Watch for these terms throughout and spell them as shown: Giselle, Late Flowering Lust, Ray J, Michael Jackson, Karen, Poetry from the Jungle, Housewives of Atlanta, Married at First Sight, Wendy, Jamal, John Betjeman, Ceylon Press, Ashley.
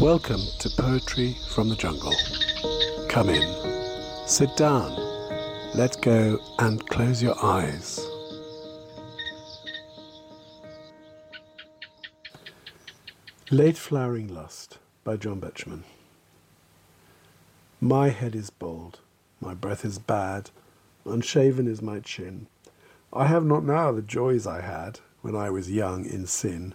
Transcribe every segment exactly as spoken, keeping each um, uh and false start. Welcome to Poetry from the Jungle. Come in, sit down, let go and close your eyes. Late Flowering Lust by John Betjeman. My head is bald, my breath is bad, unshaven is my chin. I have not now the joys I had when I was young in sin.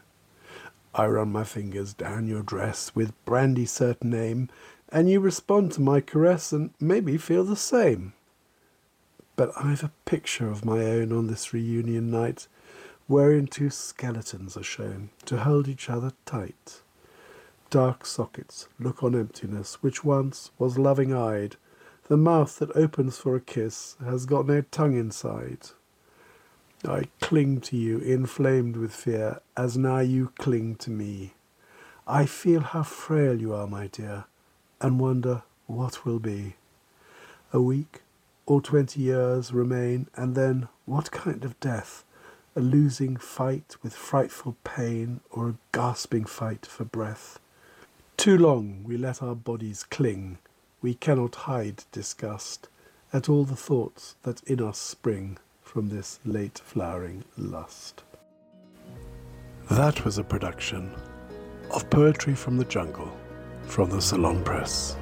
I run my fingers down your dress with brandy certain aim, and you respond to my caress and maybe feel the same. But I've a picture of my own on this reunion night, wherein two skeletons are shown to hold each other tight. Dark sockets look on emptiness, which once was loving-eyed. The mouth that opens for a kiss has got no tongue inside. I cling to you, inflamed with fear, as now you cling to me. I feel how frail you are, my dear, and wonder what will be. A week or twenty years remain, and then what kind of death? A losing fight with frightful pain, or a gasping fight for breath? Too long we let our bodies cling. We cannot hide disgust at all the thoughts that in us spring from this late flowering lust. That was a production of Poetry from the Jungle from the Ceylon Press.